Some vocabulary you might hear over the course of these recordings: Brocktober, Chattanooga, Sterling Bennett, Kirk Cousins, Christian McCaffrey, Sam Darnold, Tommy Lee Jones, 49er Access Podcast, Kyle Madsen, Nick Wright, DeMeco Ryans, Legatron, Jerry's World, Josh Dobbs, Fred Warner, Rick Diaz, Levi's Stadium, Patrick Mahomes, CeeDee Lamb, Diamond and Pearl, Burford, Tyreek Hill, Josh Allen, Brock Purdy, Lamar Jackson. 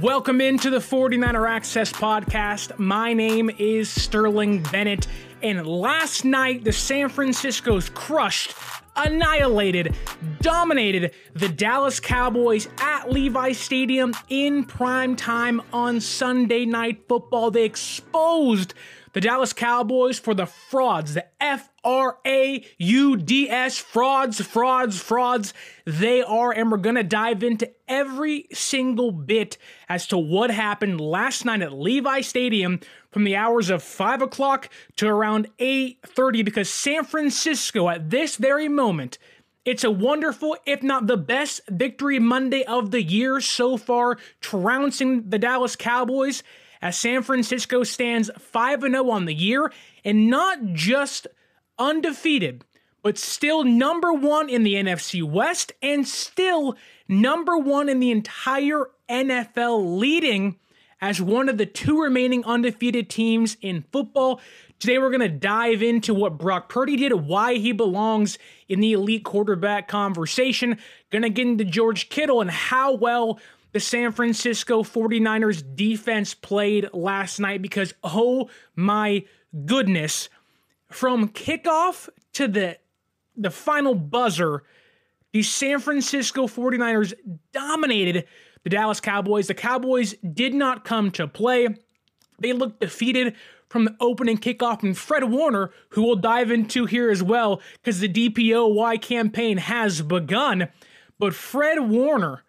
Welcome into the 49er Access Podcast. My name is Sterling Bennett, and last night the San Francisco's crushed, annihilated, dominated the Dallas Cowboys at Levi's Stadium in prime time on Sunday Night Football. They exposed the Dallas Cowboys for the frauds, the FRAUDS, frauds. They are, and we're going to dive into every single bit as to what happened last night at Levi's Stadium from the hours of 5 o'clock to around 8:30, because San Francisco at this very moment, it's a wonderful, if not the best, Victory Monday of the year so far, trouncing the Dallas Cowboys as San Francisco stands 5-0 on the year, and not just undefeated, but still number one in the NFC West and still number one in the entire NFL, leading as one of the two remaining undefeated teams in football. Today we're going to dive into what Brock Purdy did, why he belongs in the elite quarterback conversation. Going to get into George Kittle and how well the San Francisco 49ers defense played last night, because oh my goodness, from kickoff to the final buzzer, the San Francisco 49ers dominated the Dallas Cowboys. The Cowboys did not come to play. They looked defeated from the opening kickoff, and Fred Warner, who we'll dive into here as well, because the DPOY campaign has begun, but Fred Warner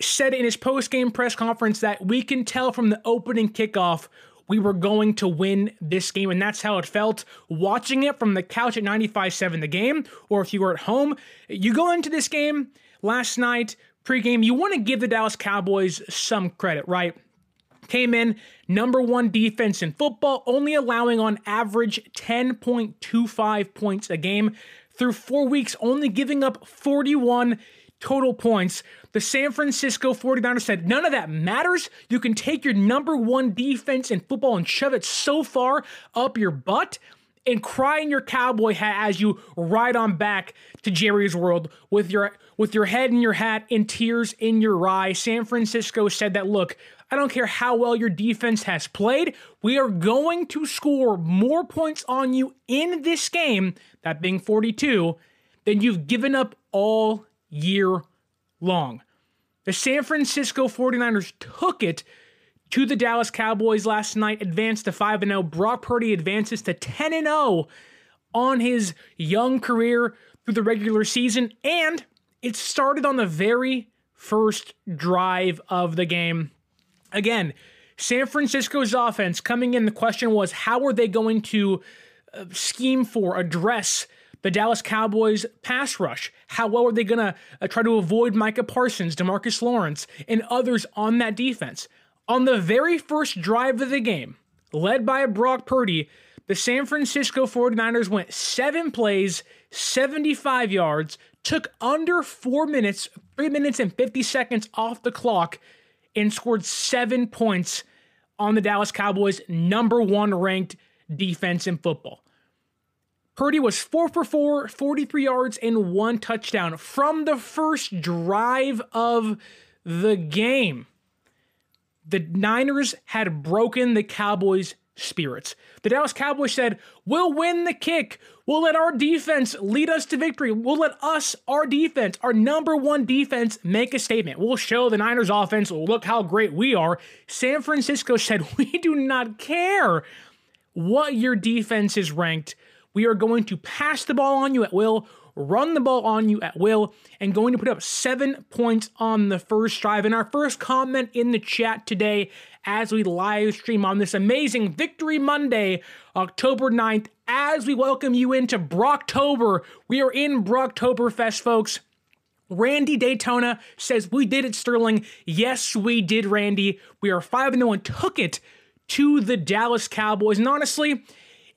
said in his post-game press conference that we can tell from the opening kickoff we were going to win this game, and that's how it felt watching it from the couch at 95.7 the game, or if you were at home. You go into this game last night, pregame, you want to give the Dallas Cowboys some credit, right? Came in number one defense in football, only allowing on average 10.25 points a game. Through 4 weeks, only giving up 41 total points. The San Francisco 49ers said, none of that matters. You can take your number one defense in football and shove it so far up your butt and cry in your cowboy hat as you ride on back to Jerry's World with your head in your hat and tears in your eye. San Francisco said that, look, I don't care how well your defense has played, we are going to score more points on you in this game, that being 42, than you've given up all year long. The San Francisco 49ers took it to the Dallas Cowboys last night, advanced to 5-0. Brock Purdy advances to 10-0 on his young career through the regular season, and it started on the very first drive of the game. Again, San Francisco's offense coming in, the question was, how are they going to scheme for, address the Dallas Cowboys pass rush? How well are they going to try to avoid Micah Parsons, Demarcus Lawrence, and others on that defense? On the very first drive of the game, led by Brock Purdy, the San Francisco 49ers went 7 plays, 75 yards, took under 4 minutes, 3 minutes and 50 seconds off the clock, and scored 7 points on the Dallas Cowboys' number one ranked defense in football. Purdy was 4 for 4, 43 yards, and 1 touchdown from the first drive of the game. The Niners had broken the Cowboys' spirits. The Dallas Cowboys said, we'll win the kick. We'll let our defense lead us to victory. We'll let us, our defense, our number one defense, make a statement. We'll show the Niners offense, look how great we are. San Francisco said, we do not care what your defense is ranked. We are going to pass the ball on you at will. run the ball on you at will, and going to put up 7 points on the first drive. And our first comment in the chat today as we live stream on this amazing Victory Monday, October 9th, as we welcome you into Brocktober. We are in Brocktoberfest, folks. Randy Daytona says, we did it, Sterling. Yes, we did, Randy. We are 5-0 and took it to the Dallas Cowboys. And honestly,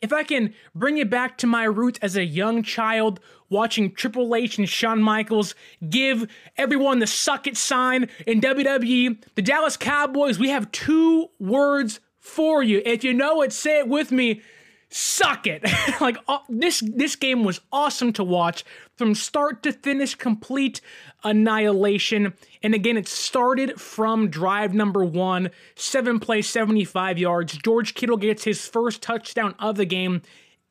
if I can bring it back to my roots as a young child, watching Triple H and Shawn Michaels give everyone the suck it sign in WWE, the Dallas Cowboys, we have two words for you. If you know it, say it with me. Suck it. Like, this game was awesome to watch from start to finish, complete annihilation. And again, it started from drive number one, 7 plays, 75 yards. George Kittle gets his first touchdown of the game,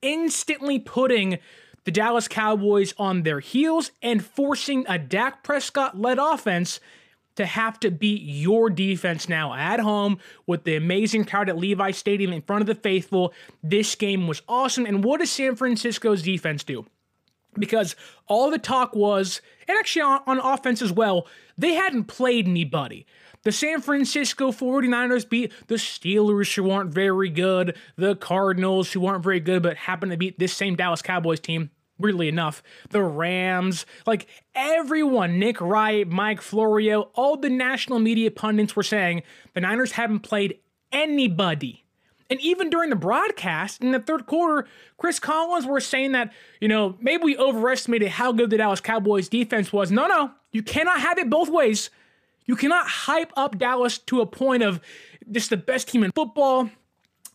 instantly putting the Dallas Cowboys on their heels and forcing a Dak Prescott-led offense to have to beat your defense now at home with the amazing crowd at Levi's Stadium in front of the faithful. This game was awesome. And what does San Francisco's defense do? Because all the talk was, and actually on offense as well, they hadn't played anybody. The San Francisco 49ers beat the Steelers, who aren't very good, the Cardinals, who aren't very good, but happen to beat this same Dallas Cowboys team. Weirdly enough, the Rams, like everyone, Nick Wright, Mike Florio, all the national media pundits were saying the Niners haven't played anybody. And even during the broadcast in the third quarter, Chris Collins were saying that, you know, maybe we overestimated how good the Dallas Cowboys defense was. No, you cannot have it both ways. You cannot hype up Dallas to a point of just the best team in football,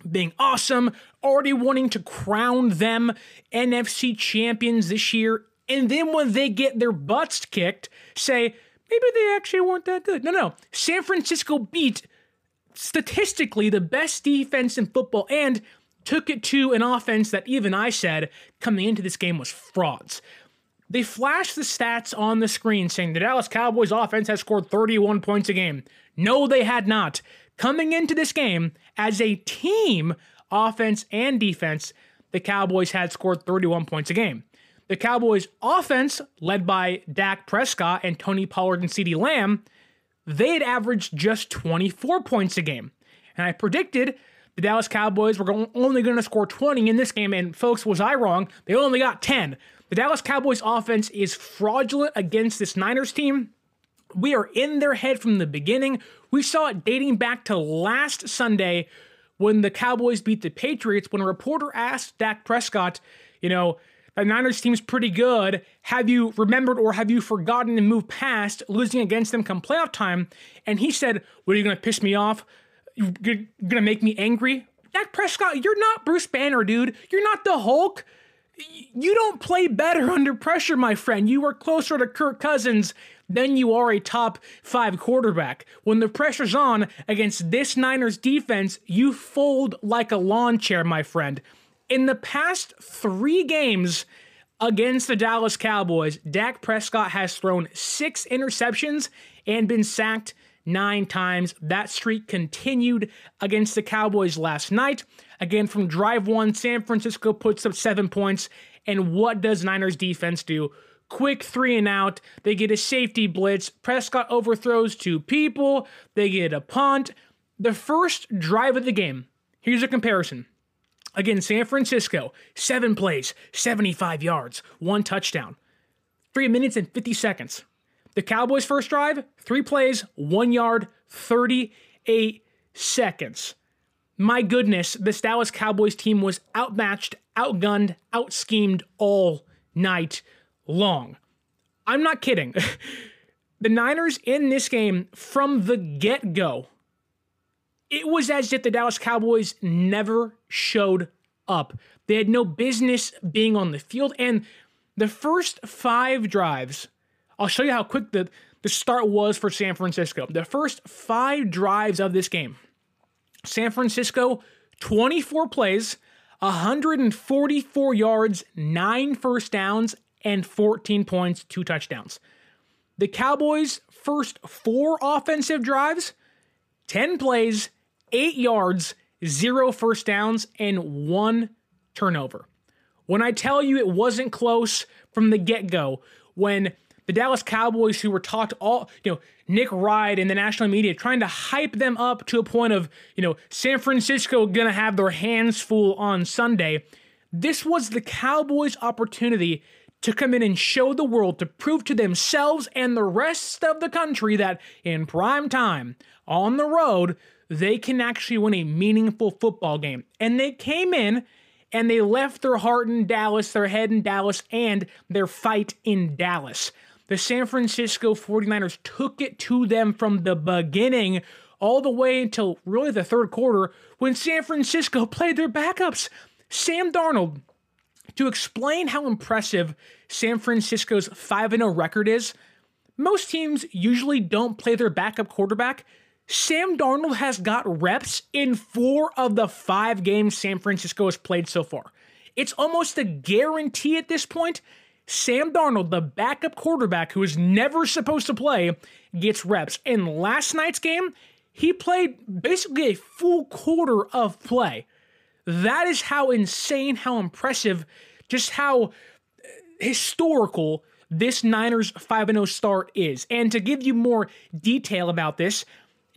being awesome, already wanting to crown them NFC champions this year, and then when they get their butts kicked, say, maybe they actually weren't that good. No. San Francisco beat, statistically, the best defense in football and took it to an offense that even I said coming into this game was frauds. They flashed the stats on the screen saying the Dallas Cowboys offense has scored 31 points a game. No, they had not. Coming into this game, as a team, offense and defense, the Cowboys had scored 31 points a game. The Cowboys' offense, led by Dak Prescott and Tony Pollard and CeeDee Lamb, they had averaged just 24 points a game. And I predicted the Dallas Cowboys were only going to score 20 in this game, and folks, was I wrong? They only got 10. The Dallas Cowboys' offense is fraudulent against this Niners team. We are in their head from the beginning. We saw it dating back to last Sunday when the Cowboys beat the Patriots, when a reporter asked Dak Prescott, you know, the Niners team's pretty good. Have you remembered or have you forgotten to move past losing against them come playoff time? And he said, what, are you going to piss me off? You're going to make me angry? Dak Prescott, you're not Bruce Banner, dude. You're not the Hulk. You don't play better under pressure, my friend. You are closer to Kirk Cousins than you are a top five quarterback. When the pressure's on against this Niners defense, you fold like a lawn chair, my friend. In the past 3 games against the Dallas Cowboys, Dak Prescott has thrown 6 interceptions and been sacked 9 times. That streak continued against the Cowboys last night. Again, from drive one, San Francisco puts up 7 points. And what does Niners defense do? Quick 3 and out. They get a safety blitz. Prescott overthrows 2 people. They get a punt. The first drive of the game, here's a comparison. Again, San Francisco, 7 plays, 75 yards, 1 touchdown, 3 minutes and 50 seconds. The Cowboys' first drive, 3 plays, 1 yard, 38 seconds. My goodness, this Dallas Cowboys team was outmatched, outgunned, outschemed all night long. I'm not kidding. The Niners in this game, from the get-go, it was as if the Dallas Cowboys never showed up. They had no business being on the field. And the first 5 drives, I'll show you how quick the start was for San Francisco. The first 5 drives of this game, San Francisco, 24 plays, 144 yards, 9 first downs, and 14 points, 2 touchdowns. The Cowboys' first 4 offensive drives, 10 plays, 8 yards, 0 first downs, and 1 turnover. When I tell you it wasn't close from the get-go, when the Dallas Cowboys, who were talked all, Nick Ride and the national media trying to hype them up to a point of, San Francisco going to have their hands full on Sunday. This was the Cowboys' opportunity to come in and show the world, to prove to themselves and the rest of the country that in prime time, on the road, they can actually win a meaningful football game. And they came in and they left their heart in Dallas, their head in Dallas, and their fight in Dallas. The San Francisco 49ers took it to them from the beginning all the way until really the third quarter when San Francisco played their backups. Sam Darnold, to explain how impressive San Francisco's 5-0 record is, most teams usually don't play their backup quarterback. Sam Darnold has got reps in 4 of the 5 games San Francisco has played so far. It's almost a guarantee at this point. Sam Darnold, the backup quarterback who is never supposed to play, gets reps. In last night's game, he played basically a full quarter of play. That is how insane, how impressive, just how historical this Niners 5-0 start is. And to give you more detail about this,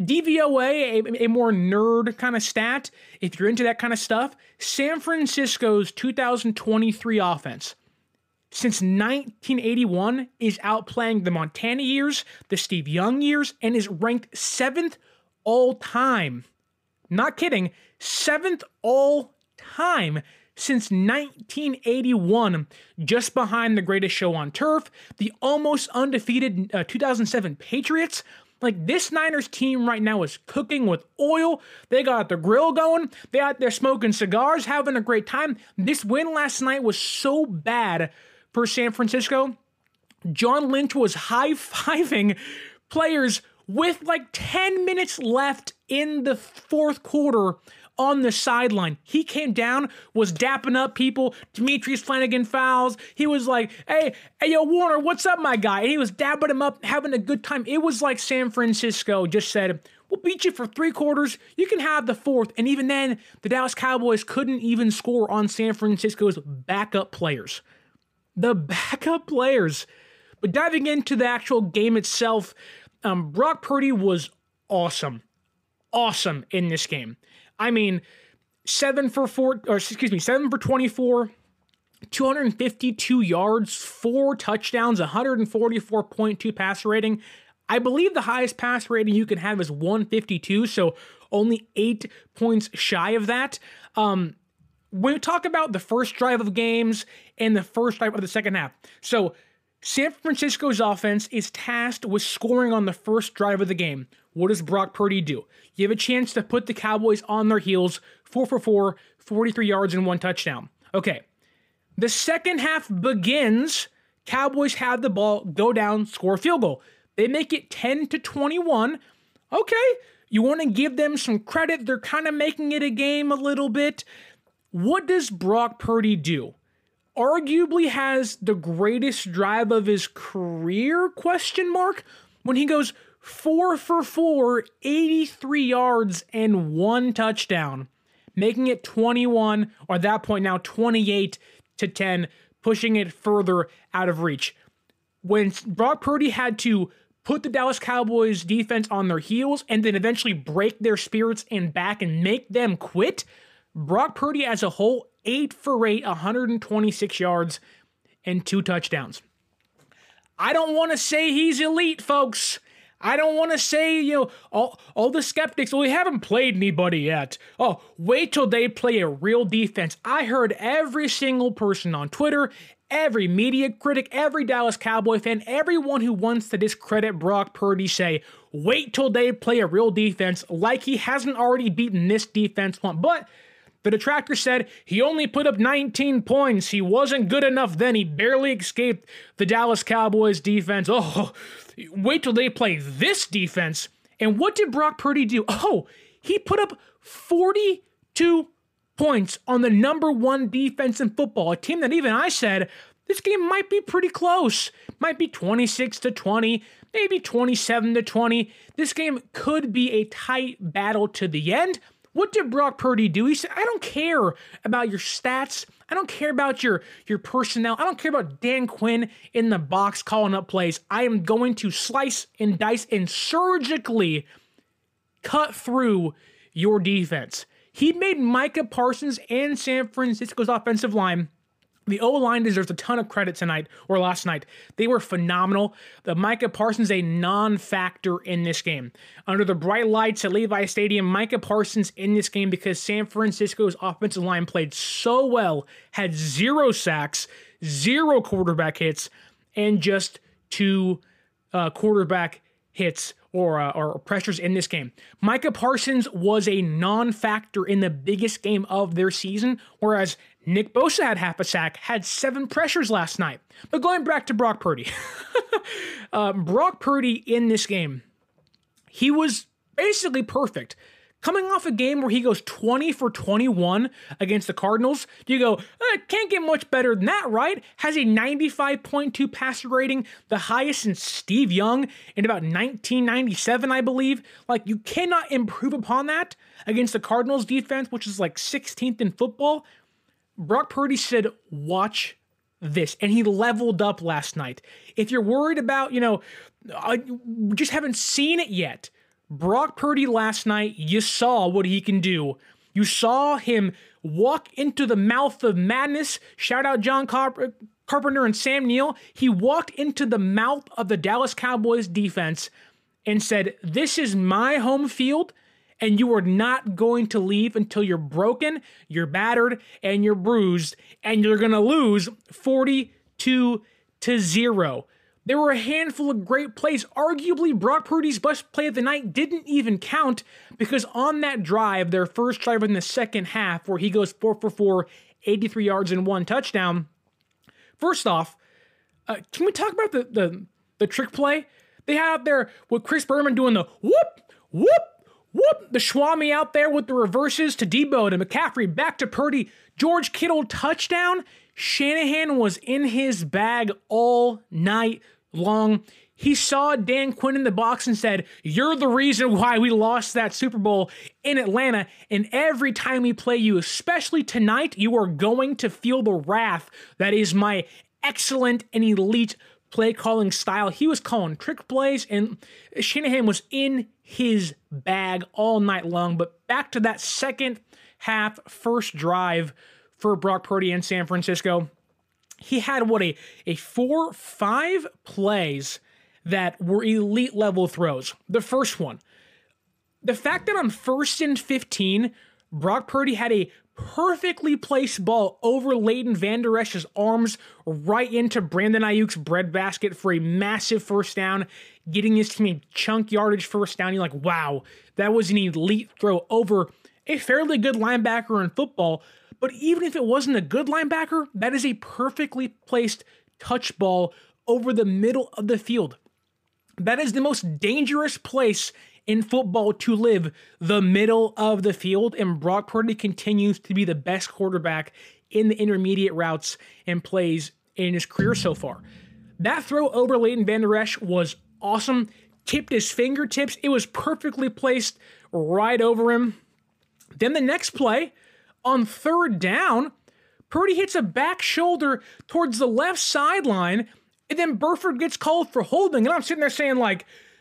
DVOA, a more nerd kind of stat, if you're into that kind of stuff, San Francisco's 2023 offense, since 1981, is outplaying the Montana years, the Steve Young years, and is ranked 7th all-time. Not kidding, 7th all-time since 1981, just behind the greatest show on turf, the almost undefeated 2007 Patriots. Like, this Niners team right now is cooking with oil. They got the grill going. They're out there smoking cigars, having a great time. This win last night was so bad for San Francisco. John Lynch was high-fiving players with like 10 minutes left in the fourth quarter on the sideline. He came down, was dapping up people. Demetrius Flanagan fouls. He was like, hey, yo, Warner, what's up, my guy? And he was dapping him up, having a good time. It was like San Francisco just said, we'll beat you for 3 quarters. You can have the fourth. And even then, the Dallas Cowboys couldn't even score on San Francisco's backup players. The backup players. But diving into the actual game itself, Brock Purdy was awesome in this game. I mean, 7 for 24, 252 yards, 4 touchdowns, 144.2 passer rating. I believe the highest passer rating you can have is 152, so only 8 points shy of that. When we talk about the first drive of games and the first drive of the second half, so San Francisco's offense is tasked with scoring on the first drive of the game. What does Brock Purdy do? You have a chance to put the Cowboys on their heels, 4 for 4, 43 yards and 1 touchdown. Okay, the second half begins. Cowboys have the ball, go down, score a field goal. They make it 10-21. Okay, you want to give them some credit. They're kind of making it a game a little bit. What does Brock Purdy do? Arguably has the greatest drive of his career, ? When he goes 4 for 4, 83 yards and 1 touchdown, making it 21, or at that point now 28-10, pushing it further out of reach. When Brock Purdy had to put the Dallas Cowboys defense on their heels and then eventually break their spirits and back and make them quit, Brock Purdy as a whole, 8 for 8, 126 yards, and 2 touchdowns. I don't want to say he's elite, folks. I don't want to say, all the skeptics, well, we haven't played anybody yet. Oh, wait till they play a real defense. I heard every single person on Twitter, every media critic, every Dallas Cowboy fan, everyone who wants to discredit Brock Purdy say, wait till they play a real defense, like he hasn't already beaten this defense once. But the detractor said he only put up 19 points. He wasn't good enough then. He barely escaped the Dallas Cowboys defense. Oh, wait till they play this defense. And what did Brock Purdy do? Oh, he put up 42 points on the #1 defense in football, a team that even I said, this game might be pretty close. Might be 26-20, maybe 27-20. This game could be a tight battle to the end. What did Brock Purdy do? He said, I don't care about your stats. I don't care about your personnel. I don't care about Dan Quinn in the box calling up plays. I am going to slice and dice and surgically cut through your defense. He made Micah Parsons and San Francisco's offensive line. The O-line deserves a ton of credit tonight, or last night. They were phenomenal. The Micah Parsons, a non-factor in this game. Under the bright lights at Levi's Stadium, Micah Parsons in this game because San Francisco's offensive line played so well, had 0 sacks, 0 quarterback hits, and just 2 quarterback hits or pressures in this game. Micah Parsons was a non-factor in the biggest game of their season, whereas Nick Bosa had 0.5 sack, had 7 pressures last night. But going back to Brock Purdy. Brock Purdy in this game, he was basically perfect. Coming off a game where he goes 20 for 21 against the Cardinals, you go, can't get much better than that, right? Has a 95.2 passer rating, the highest since Steve Young in about 1997, I believe. Like, you cannot improve upon that against the Cardinals defense, which is like 16th in football. Brock Purdy said, watch this. And he leveled up last night. If you're worried about, I just haven't seen it yet. Brock Purdy last night, you saw what he can do. You saw him walk into the mouth of madness. Shout out John Carpenter and Sam Neal. He walked into the mouth of the Dallas Cowboys defense and said, this is my home field, and you are not going to leave until you're broken, you're battered, and you're bruised, and you're going to lose 42-0. There were a handful of great plays. Arguably, Brock Purdy's best play of the night didn't even count because on that drive, their first drive in the second half, where he goes 4 for 4, 83 yards and 1 touchdown. First off, can we talk about the trick play they had out there with Chris Berman doing the whoop, whoop, whoop, the Schwami out there with the reverses to Debo, to McCaffrey, back to Purdy, George Kittle touchdown. Shanahan was in his bag all night long. He saw Dan Quinn in the box and said, you're the reason why we lost that Super Bowl in Atlanta. And every time we play you, especially tonight, you are going to feel the wrath. That is my excellent and elite play calling style. He was calling trick plays, and Shanahan was in his bag all night long. But back to that second half, first drive for Brock Purdy in San Francisco. He had, a 4-5 plays that were elite-level throws. The first one, the fact that on 1st and 15, Brock Purdy had a perfectly placed ball over Leighton Van Der Esch's arms right into Brandon Ayuk's breadbasket for a massive first down, getting his team a chunk yardage first down. You're like, wow, that was an elite throw over a fairly good linebacker in football. But even if it wasn't a good linebacker, that is a perfectly placed touch ball over the middle of the field. That is the most dangerous place in football to live, the middle of the field. And Brock Purdy continues to be the best quarterback in the intermediate routes and plays in his career so far. That throw over Leighton Van Der Esch was awesome. Tipped his fingertips. It was perfectly placed right over him. Then the next play, on 3rd down, Purdy hits a back shoulder towards the left sideline, and then Burford gets called for holding. And I'm sitting there saying,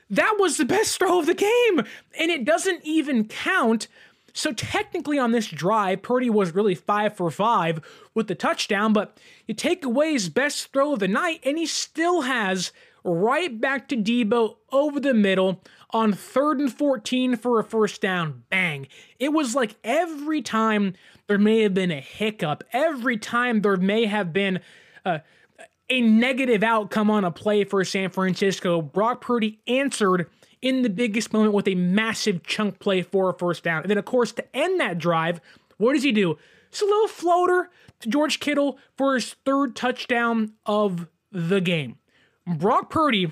that was the best throw of the game, and it doesn't even count. So technically on this drive, Purdy was really 5 for 5 with the touchdown, but you take away his best throw of the night, and he still has right back to Debo over the middle on 3rd and 14 for a first down. Bang. It was like every time there may have been a hiccup, every time there may have been a negative outcome on a play for San Francisco, Brock Purdy answered in the biggest moment with a massive chunk play for a first down. And then, of course, to end that drive, what does he do? It's a little floater to George Kittle for his 3rd touchdown of the game. Brock Purdy,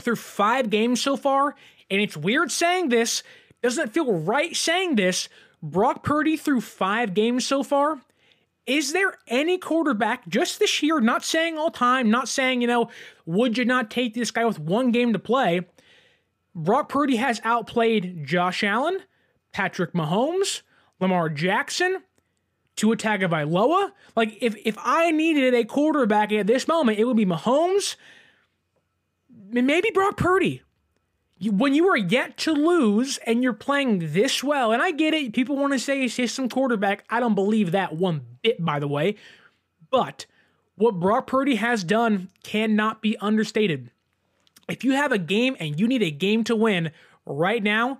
through 5 games so far, and it's weird saying this, doesn't feel right saying this, Brock Purdy through 5 games so far, is there any quarterback just this year, not saying all time, not saying, would you not take this guy with 1 game to play? Brock Purdy has outplayed Josh Allen, Patrick Mahomes, Lamar Jackson, Tua Tagovailoa. Like, if I needed a quarterback at this moment, it would be Mahomes, maybe Brock Purdy. When you are yet to lose and you're playing this well, and I get it, people want to say it's system quarterback. I don't believe that one bit, by the way. But what Brock Purdy has done cannot be understated. If you have a game and you need a game to win right now,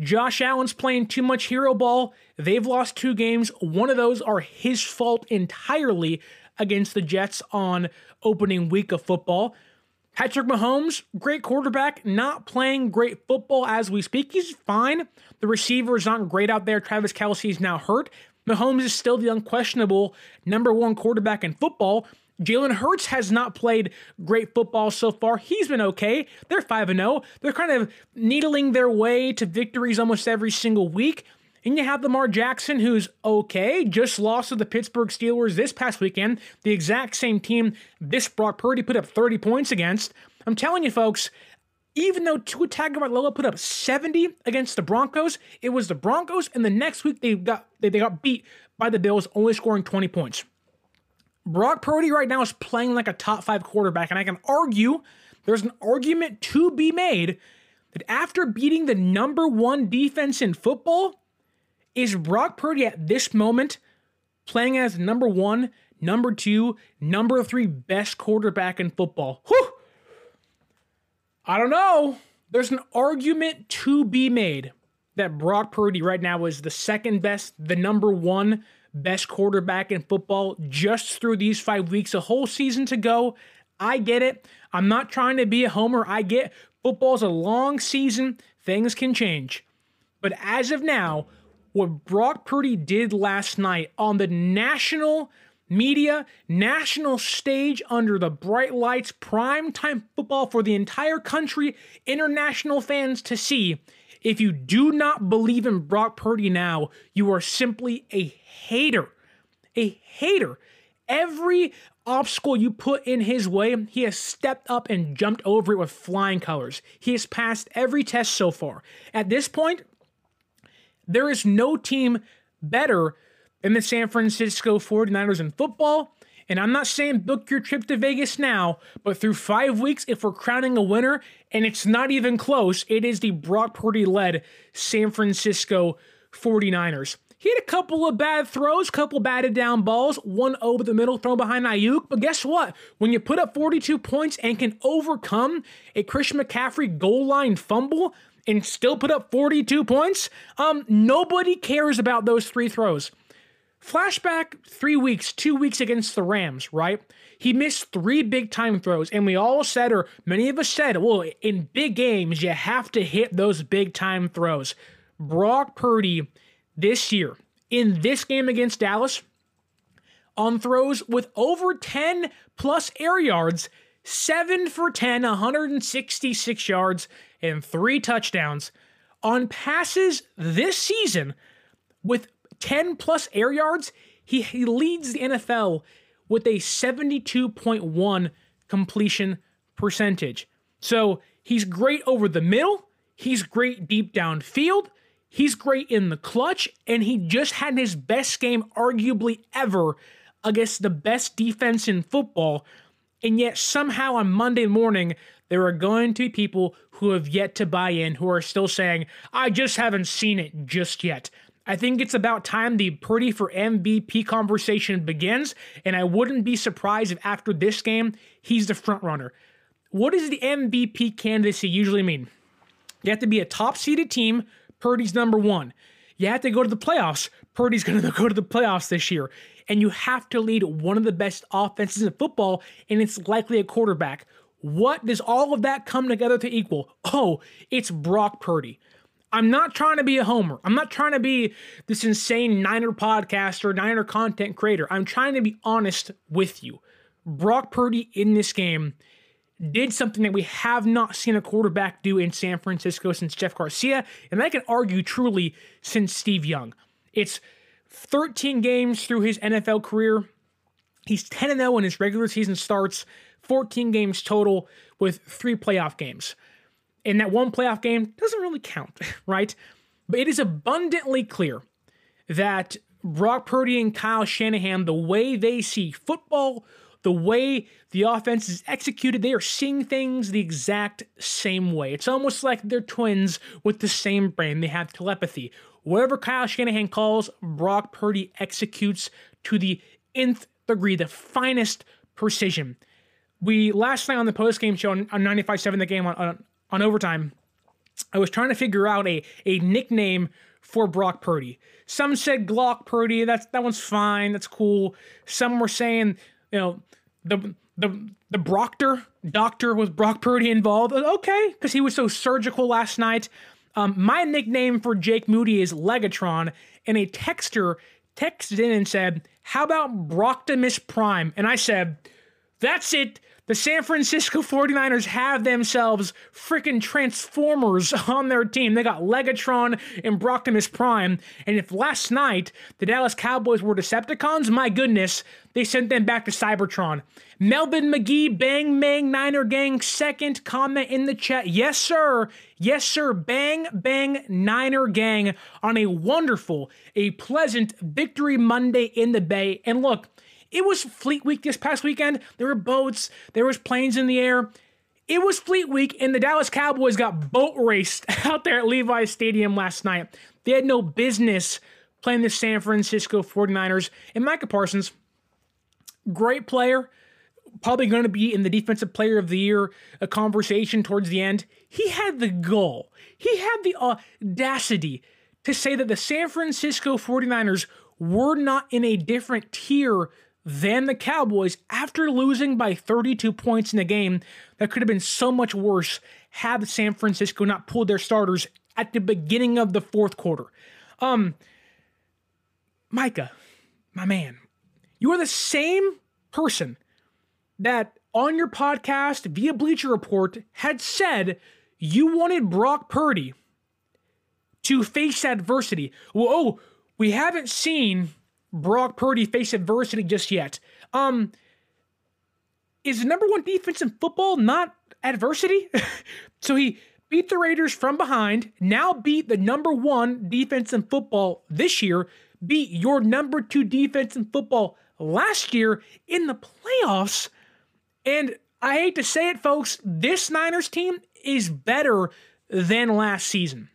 Josh Allen's playing too much hero ball. They've lost 2 games. One of those are his fault entirely against the Jets on opening week of football. Patrick Mahomes, great quarterback, not playing great football as we speak. He's fine. The receivers aren't great out there. Travis Kelce is now hurt. Mahomes is still the unquestionable #1 quarterback in football. Jalen Hurts has not played great football so far. He's been okay. They're 5-0. They're kind of needling their way to victories almost every single week. And you have Lamar Jackson, who's okay, just lost to the Pittsburgh Steelers this past weekend, the exact same team this Brock Purdy put up 30 points against. I'm telling you, folks, even though Tua Tagovailoa put up 70 against the Broncos, it was the Broncos, and the next week they got beat by the Bills, only scoring 20 points. Brock Purdy right now is playing like a top 5 quarterback, and I can argue, there's an argument to be made, that after beating the #1 defense in football, is Brock Purdy at this moment playing as #1, #2, #3 best quarterback in football? Whew! I don't know. There's an argument to be made that Brock Purdy right now is the 2nd best, the #1 best quarterback in football just through these 5 weeks, a whole season to go. I get it. I'm not trying to be a homer. I get football's a long season. Things can change. But as of now, what Brock Purdy did last night on the national media, national stage under the bright lights, primetime football for the entire country, international fans to see. If you do not believe in Brock Purdy now, you are simply a hater. A hater. Every obstacle you put in his way, he has stepped up and jumped over it with flying colors. He has passed every test so far. At this point, there is no team better than the San Francisco 49ers in football. And I'm not saying book your trip to Vegas now, but through 5 weeks, if we're crowning a winner, and it's not even close, it is the Brock Purdy-led San Francisco 49ers. He had a couple of bad throws, couple batted down balls, one over the middle thrown behind Ayuk. But guess what? When you put up 42 points and can overcome a Christian McCaffrey goal line fumble and still put up 42 points, nobody cares about those 3 throws. Flashback 3 weeks, 2 weeks against the Rams, right? He missed 3 big-time throws, and we all said, or many of us said, well, in big games, you have to hit those big-time throws. Brock Purdy this year, in this game against Dallas, on throws with over 10-plus air yards, 7 for 10, 166 yards, and 3 touchdowns. On passes this season, with 10-plus air yards, he leads the NFL with a 72.1 completion percentage. So he's great over the middle, he's great deep downfield, he's great in the clutch, and he just had his best game arguably ever against the best defense in football. And yet somehow on Monday morning, there are going to be people who have yet to buy in, who are still saying, I just haven't seen it just yet. I think it's about time the Purdy for MVP conversation begins, and I wouldn't be surprised if after this game, he's the frontrunner. What does the MVP candidacy usually mean? You have to be a top-seeded team, Purdy's #1. You have to go to the playoffs, Purdy's going to go to the playoffs this year. And you have to lead one of the best offenses in football, and it's likely a quarterback. What does all of that come together to equal? Oh, it's Brock Purdy. I'm not trying to be a homer. I'm not trying to be this insane Niner podcaster, Niner content creator. I'm trying to be honest with you. Brock Purdy in this game did something that we have not seen a quarterback do in San Francisco since Jeff Garcia, and I can argue truly since Steve Young. It's 13 games through his NFL career. He's 10-0 when his regular season starts, 14 games total with 3 playoff games. And that one playoff game doesn't really count, right? But it is abundantly clear that Brock Purdy and Kyle Shanahan, the way they see football, the way the offense is executed, they are seeing things the exact same way. It's almost like they're twins with the same brain. They have telepathy. Whatever Kyle Shanahan calls, Brock Purdy executes to the nth degree, the finest precision. We last night on the postgame show on 95.7 the game on overtime, I was trying to figure out a nickname for Brock Purdy. Some said Glock Purdy. That one's fine. That's cool. Some were saying, you know, the Brockter, doctor, was Brock Purdy involved? Okay, because he was so surgical last night. My nickname for Jake Moody is Legatron, and a texter texted in and said, "How about Brocktamus Prime?" And I said, "That's it. The San Francisco 49ers have themselves freaking Transformers on their team. They got Legatron and Brocktamus Prime. And if last night the Dallas Cowboys were Decepticons, my goodness, they sent them back to Cybertron." Melvin McGee, bang, bang, Niner gang, second comment in the chat. Yes, sir, bang, bang, Niner gang on a wonderful, a pleasant victory Monday in the Bay. And look, it was Fleet Week this past weekend. There were boats. There was planes in the air. It was Fleet Week, and the Dallas Cowboys got boat raced out there at Levi's Stadium last night. They had no business playing the San Francisco 49ers. And Micah Parsons, great player, probably going to be in the Defensive Player of the Year conversation towards the end. He had the goal. He had the audacity to say that the San Francisco 49ers were not in a different tier than the Cowboys after losing by 32 points in a game that could have been so much worse had San Francisco not pulled their starters at the beginning of the fourth quarter. Micah, my man, you are the same person that on your podcast via Bleacher Report had said you wanted Brock Purdy to face adversity. Whoa, we haven't seen Brock Purdy face adversity just yet. Is the number one defense in football not adversity? So he beat the Raiders from behind, now beat the number one defense in football this year, beat your number two defense in football last year in the playoffs. And I hate to say it, folks, this Niners team is better than last season.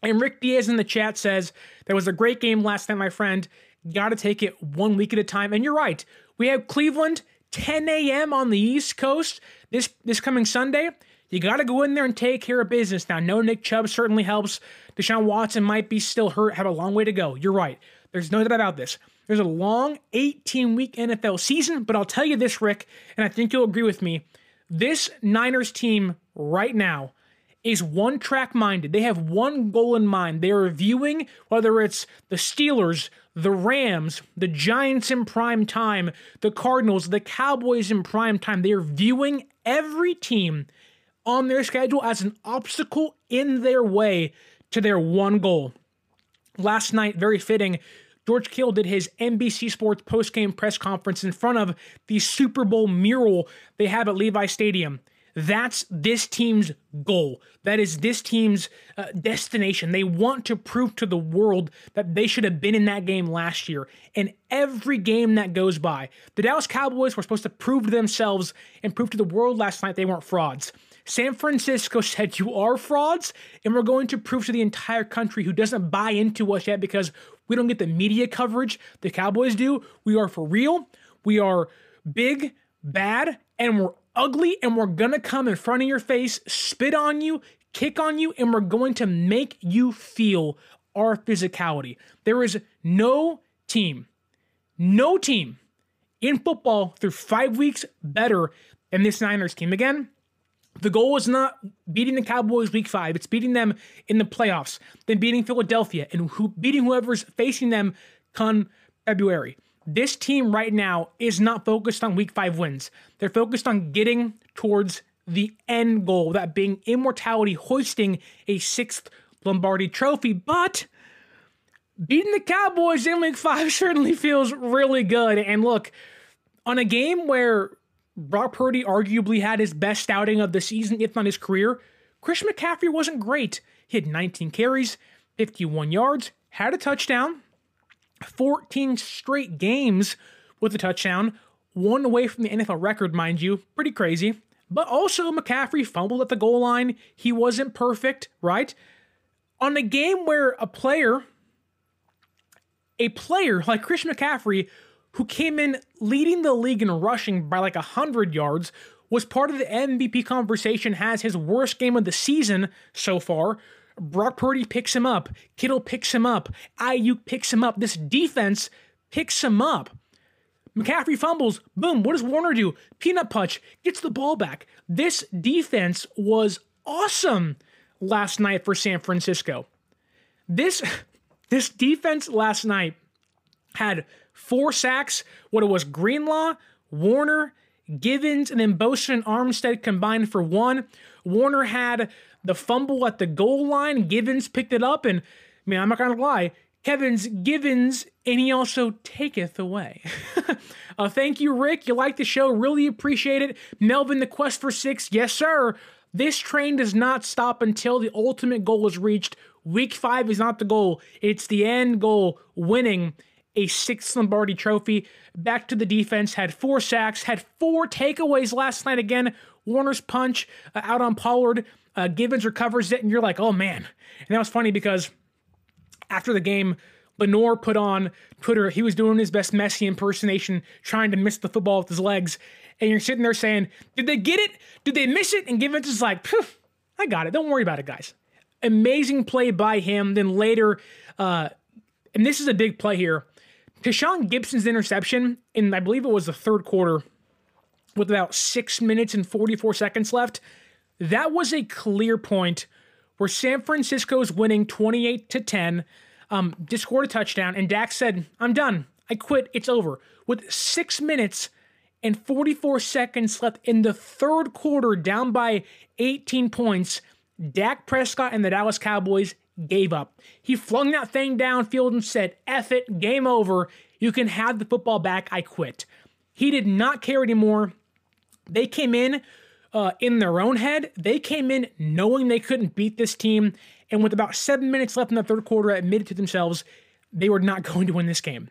And Rick Diaz in the chat says, "That was a great game last night, my friend. Got to take it one week at a time." And you're right. We have Cleveland, 10 a.m. on the East Coast this coming Sunday. You got to go in there and take care of business. Now, no Nick Chubb certainly helps. Deshaun Watson might be still hurt, have a long way to go. You're right. There's no doubt about this. There's a long 18-week NFL season, but I'll tell you this, Rick, and I think you'll agree with me. This Niners team right now is one-track minded. They have one goal in mind. They are viewing whether it's the Steelers, the Rams, the Giants in prime time, the Cardinals, the Cowboys in prime time. They are viewing every team on their schedule as an obstacle in their way to their one goal. Last night, very fitting, George Kittle did his NBC Sports postgame press conference in front of the Super Bowl mural they have at Levi's Stadium. That's this team's goal. That is this team's destination. They want to prove to the world that they should have been in that game last year. And every game that goes by, the Dallas Cowboys were supposed to prove to themselves and prove to the world last night they weren't frauds. San Francisco said, "You are frauds, and we're going to prove to the entire country who doesn't buy into us yet because we don't get the media coverage the Cowboys do. We are for real. We are big, bad, and we're ugly, and we're going to come in front of your face, spit on you, kick on you, and we're going to make you feel our physicality." There is no team in football through 5 weeks better than this Niners team. Again, the goal is not beating the Cowboys week 5. It's beating them in the playoffs, then beating Philadelphia, and beating whoever's facing them come February. This team right now is not focused on week 5 wins. They're focused on getting towards the end goal, that being immortality, hoisting a 6th Lombardi Trophy. But beating the Cowboys in week 5 certainly feels really good. And look, on a game where Brock Purdy arguably had his best outing of the season, if not his career, Christian McCaffrey wasn't great. He had 19 carries, 51 yards, had a touchdown. 14 straight games with a touchdown, one away from the NFL record, mind you. Pretty crazy. But also, McCaffrey fumbled at the goal line. He wasn't perfect, right? On a game where a player like Christian McCaffrey, who came in leading the league in rushing by like 100 yards, was part of the MVP conversation, has his worst game of the season so far. Brock Purdy picks him up. Kittle picks him up. Ayuk picks him up. This defense picks him up. McCaffrey fumbles. Boom. What does Warner do? Peanut punch. Gets the ball back. This defense was awesome last night for San Francisco. This defense last night had 4 sacks. What it was, Greenlaw, Warner, Givens, and then Bosa and Armstead combined for 1. Warner had the fumble at the goal line. Givens picked it up, and, I mean, I'm not going to lie, Givens, and he also taketh away. Thank you, Rick. You like the show. Really appreciate it. Melvin, the quest for 6. Yes, sir. This train does not stop until the ultimate goal is reached. Week 5 is not the goal. It's the end goal, winning a 6th Lombardi Trophy. Back to the defense, had 4 sacks, had 4 takeaways last night again. Warner's punch out on Pollard. Givens recovers it, and you're like, oh, man. And that was funny because after the game, Lenore put on Twitter, he was doing his best Messi impersonation, trying to miss the football with his legs. And you're sitting there saying, did they get it? Did they miss it? And Givens is like, poof, I got it. Don't worry about it, guys. Amazing play by him. Then later, and this is a big play here, Tashawn Gibson's interception, in I believe it was the third quarter, with about 6 minutes and 44 seconds left, that was a clear point where San Francisco's winning 28-10, just scored a touchdown, and Dak said, I'm done. I quit. It's over. With 6 minutes and 44 seconds left in the third quarter, down by 18 points, Dak Prescott and the Dallas Cowboys gave up. He flung that thing downfield and said, F it, game over. You can have the football back. I quit. He did not care anymore. They came in their own head. They came in knowing they couldn't beat this team. And with about 7 minutes left in the third quarter, admitted to themselves they were not going to win this game.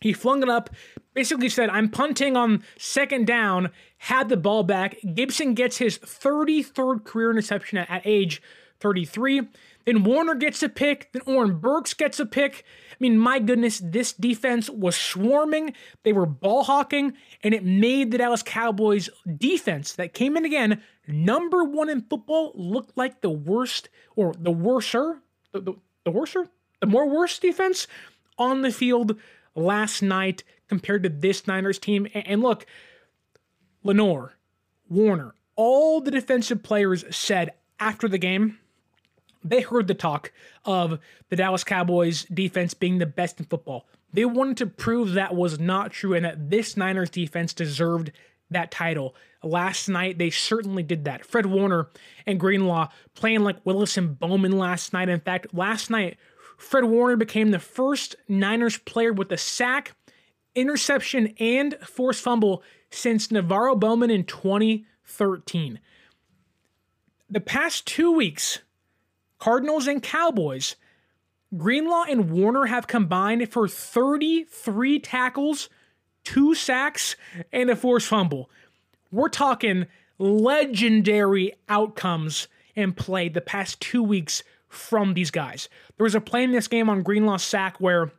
He flung it up, basically said, I'm punting on second down, had the ball back. Gibson gets his 33rd career interception at age 33. Then Warner gets a pick. Then Oren Burks gets a pick. I mean, my goodness, this defense was swarming. They were ball hawking, and it made the Dallas Cowboys defense that came in again, number 1 in football, look like the worst, or the worst defense on the field last night compared to this Niners team. And look, Lenore, Warner, all the defensive players said after the game, they heard the talk of the Dallas Cowboys defense being the best in football. They wanted to prove that was not true and that this Niners defense deserved that title. Last night, they certainly did that. Fred Warner and Greenlaw playing like Willis and Bowman last night. In fact, last night, Fred Warner became the first Niners player with a sack, interception, and forced fumble since Navarro Bowman in 2013. The past 2 weeks, Cardinals and Cowboys, Greenlaw and Warner have combined for 33 tackles, 2 sacks, and a forced fumble. We're talking legendary outcomes and play the past 2 weeks from these guys. There was a play in this game on Greenlaw's sack where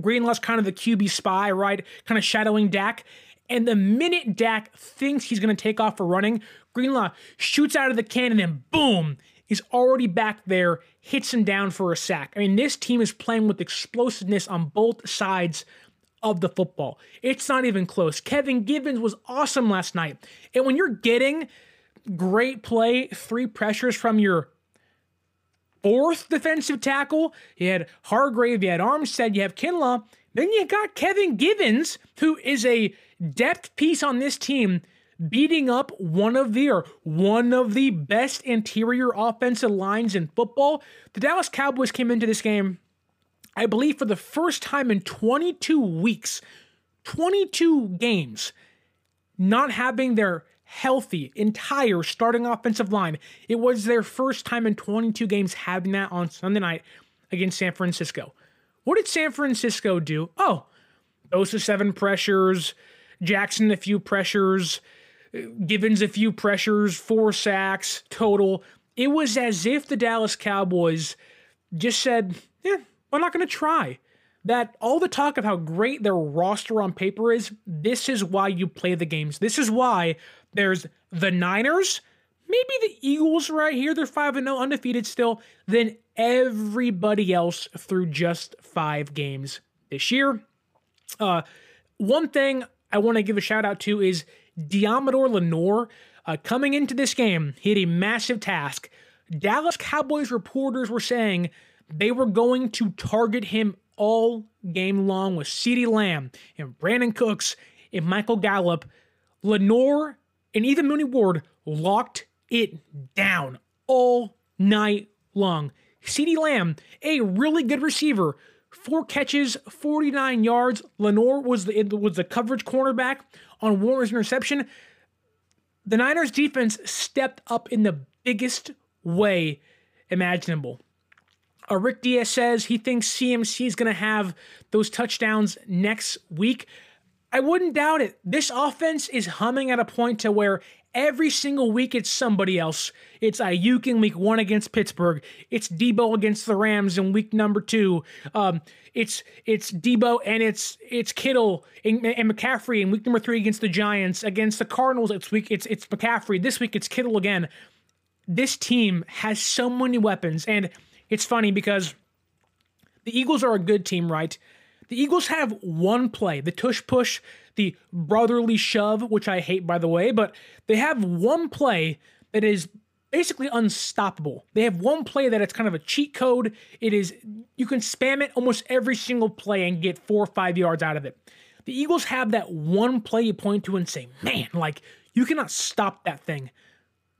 Greenlaw's kind of the QB spy, right? Kind of shadowing Dak. And the minute Dak thinks he's going to take off for running, Greenlaw shoots out of the cannon and boom, he's already back there, hits him down for a sack. I mean, this team is playing with explosiveness on both sides of the football. It's not even close. Kevin Givens was awesome last night. And when you're getting great play, 3 pressures from your 4th defensive tackle, you had Hargrave, you had Armstead, you have Kinlaw, then you got Kevin Givens, who is a depth piece on this team, beating up one of the best interior offensive lines in football. The Dallas Cowboys came into this game, I believe, for the first time in 22 weeks, 22 games, not having their healthy, entire starting offensive line. It was their first time in 22 games having that on Sunday night against San Francisco. What did San Francisco do? Oh, those are 7 pressures, Jackson a few pressures, Givens a few pressures, 4 sacks total. It was as if the Dallas Cowboys just said, yeah, we're not going to try. That all the talk of how great their roster on paper is, this is why you play the games. This is why there's the Niners, maybe the Eagles right here, they're 5-0 undefeated still, then everybody else through just 5 games this year. One thing I want to give a shout out to is Diamador Lenore. Coming into this game, he had a massive task. Dallas Cowboys reporters were saying they were going to target him all game long with CeeDee Lamb and Brandon Cooks and Michael Gallup. Lenore and even Mooney Ward locked it down all night long. CeeDee Lamb, a really good receiver, 4 catches, 49 yards. Lenore was the coverage cornerback on Warner's interception. The Niners defense stepped up in the biggest way imaginable. Rick Diaz says he thinks CMC is going to have those touchdowns next week. I wouldn't doubt it. This offense is humming at a point to where every single week it's somebody else. It's Ayuk in week 1 against Pittsburgh. It's Debo against the Rams in week number 2. It's Debo and it's Kittle and McCaffrey in week number 3 against the Giants. Against the Cardinals, it's McCaffrey. This week it's Kittle again. This team has so many weapons, and it's funny because the Eagles are a good team, right? The Eagles have one play, the tush push, the brotherly shove, which I hate, by the way, but they have one play that is basically unstoppable. They have one play that it's kind of a cheat code. It is, you can spam it almost every single play and get 4 or 5 yards out of it. The Eagles have that one play you point to and say, man, like, you cannot stop that thing.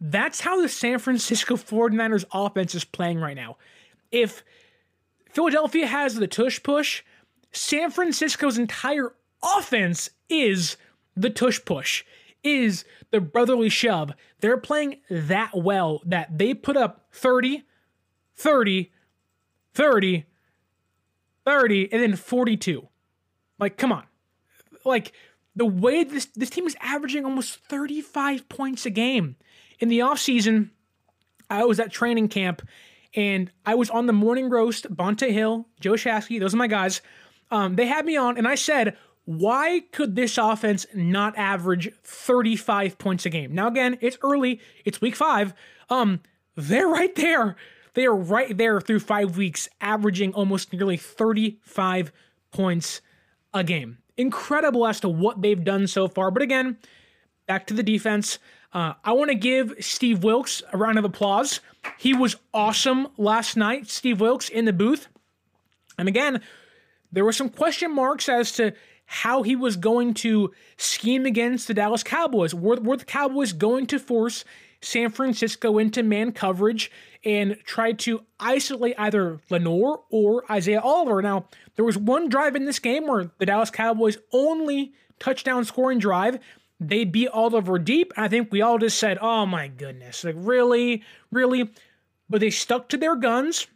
That's how the San Francisco 49ers offense is playing right now. If Philadelphia has the tush push, San Francisco's entire offense is the tush push, is the brotherly shove. They're playing that well that they put up 30, 30, 30, 30, and then 42. Like, come on. Like, the way this team is averaging almost 35 points a game. In the offseason, I was at training camp, and I was on the Morning Roast, Bonta Hill, Joe Shasky, those are my guys. They had me on, and I said, why could this offense not average 35 points a game? Now, again, it's early. It's week 5. They're right there. They are right there through 5 weeks, averaging almost nearly 35 points a game. Incredible as to what they've done so far. But again, back to the defense. I want to give Steve Wilks a round of applause. He was awesome last night, Steve Wilks in the booth. And again, there were some question marks as to how he was going to scheme against the Dallas Cowboys. Were the Cowboys going to force San Francisco into man coverage and try to isolate either Lenore or Isaiah Oliver? Now, there was one drive in this game where the Dallas Cowboys only touchdown scoring drive. They beat Oliver deep. I think we all just said, oh my goodness, like really, really? But they stuck to their guns,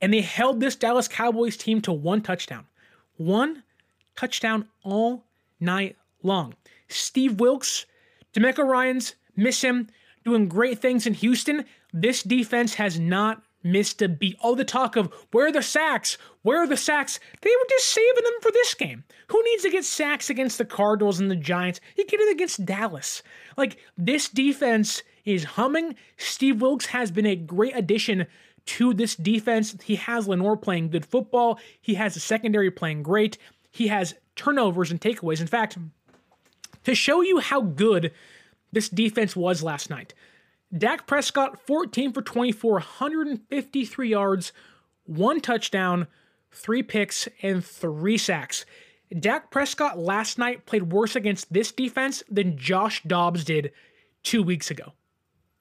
and they held this Dallas Cowboys team to 1 touchdown. 1 touchdown all night long. Steve Wilks, DeMeco Ryans, miss him, doing great things in Houston. This defense has not missed a beat. All the talk of where are the sacks? Where are the sacks? They were just saving them for this game. Who needs to get sacks against the Cardinals and the Giants? You get it against Dallas. Like, this defense is humming. Steve Wilks has been a great addition to this defense. He has Lenore playing good football. He has the secondary playing great. He has turnovers and takeaways. In fact, to show you how good this defense was last night, Dak Prescott, 14 for 24, 153 yards, 1 touchdown, 3 picks, and 3 sacks. Dak Prescott last night played worse against this defense than Josh Dobbs did 2 weeks ago.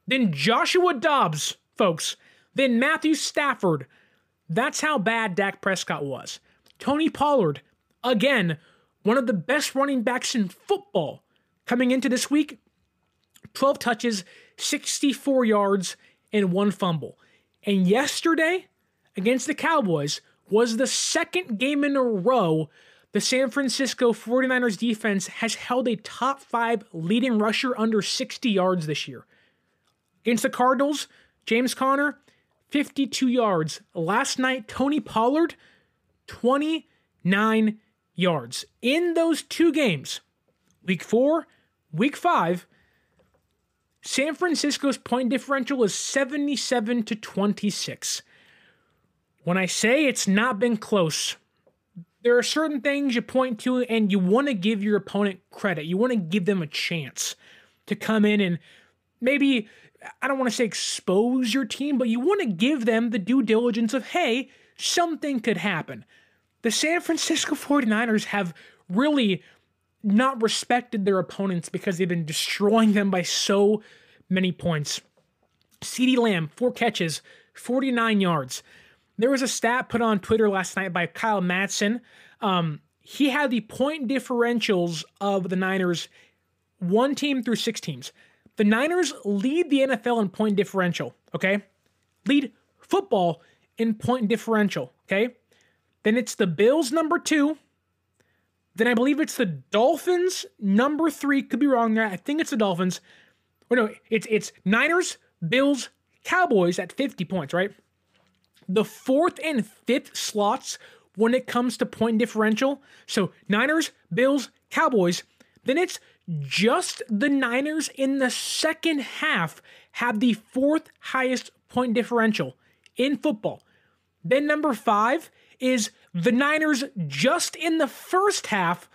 Then Joshua Dobbs, folks. Then Matthew Stafford. That's how bad Dak Prescott was. Tony Pollard, again, one of the best running backs in football coming into this week. 12 touches, 64 yards, and 1 fumble. And yesterday, against the Cowboys, was the second game in a row the San Francisco 49ers defense has held a top five leading rusher under 60 yards this year. Against the Cardinals, James Conner, 52 yards. Last night, Tony Pollard, 29 yards. In those two games, week 4, week 5, San Francisco's point differential is 77-26. When I say it's not been close, there are certain things you point to and you want to give your opponent credit. You want to give them a chance to come in and maybe, I don't want to say expose your team, but you want to give them the due diligence of, hey, something could happen. The San Francisco 49ers have really not respected their opponents because they've been destroying them by so many points. CeeDee Lamb, 4 catches, 49 yards. There was a stat put on Twitter last night by Kyle Madsen. He had the point differentials of the Niners, one team through 6 teams. The Niners lead the NFL in point differential, okay? Lead football in point differential, okay? Then it's the Bills, number 2. Then I believe it's the Dolphins, number 3. Could be wrong there. I think it's the Dolphins. Or no, it's Niners, Bills, Cowboys at 50 points, right? The 4th and 5th slots when it comes to point differential. So Niners, Bills, Cowboys. Then it's just the Niners in the second half have the 4th highest point differential in football. Then number 5 is the Niners just in the first half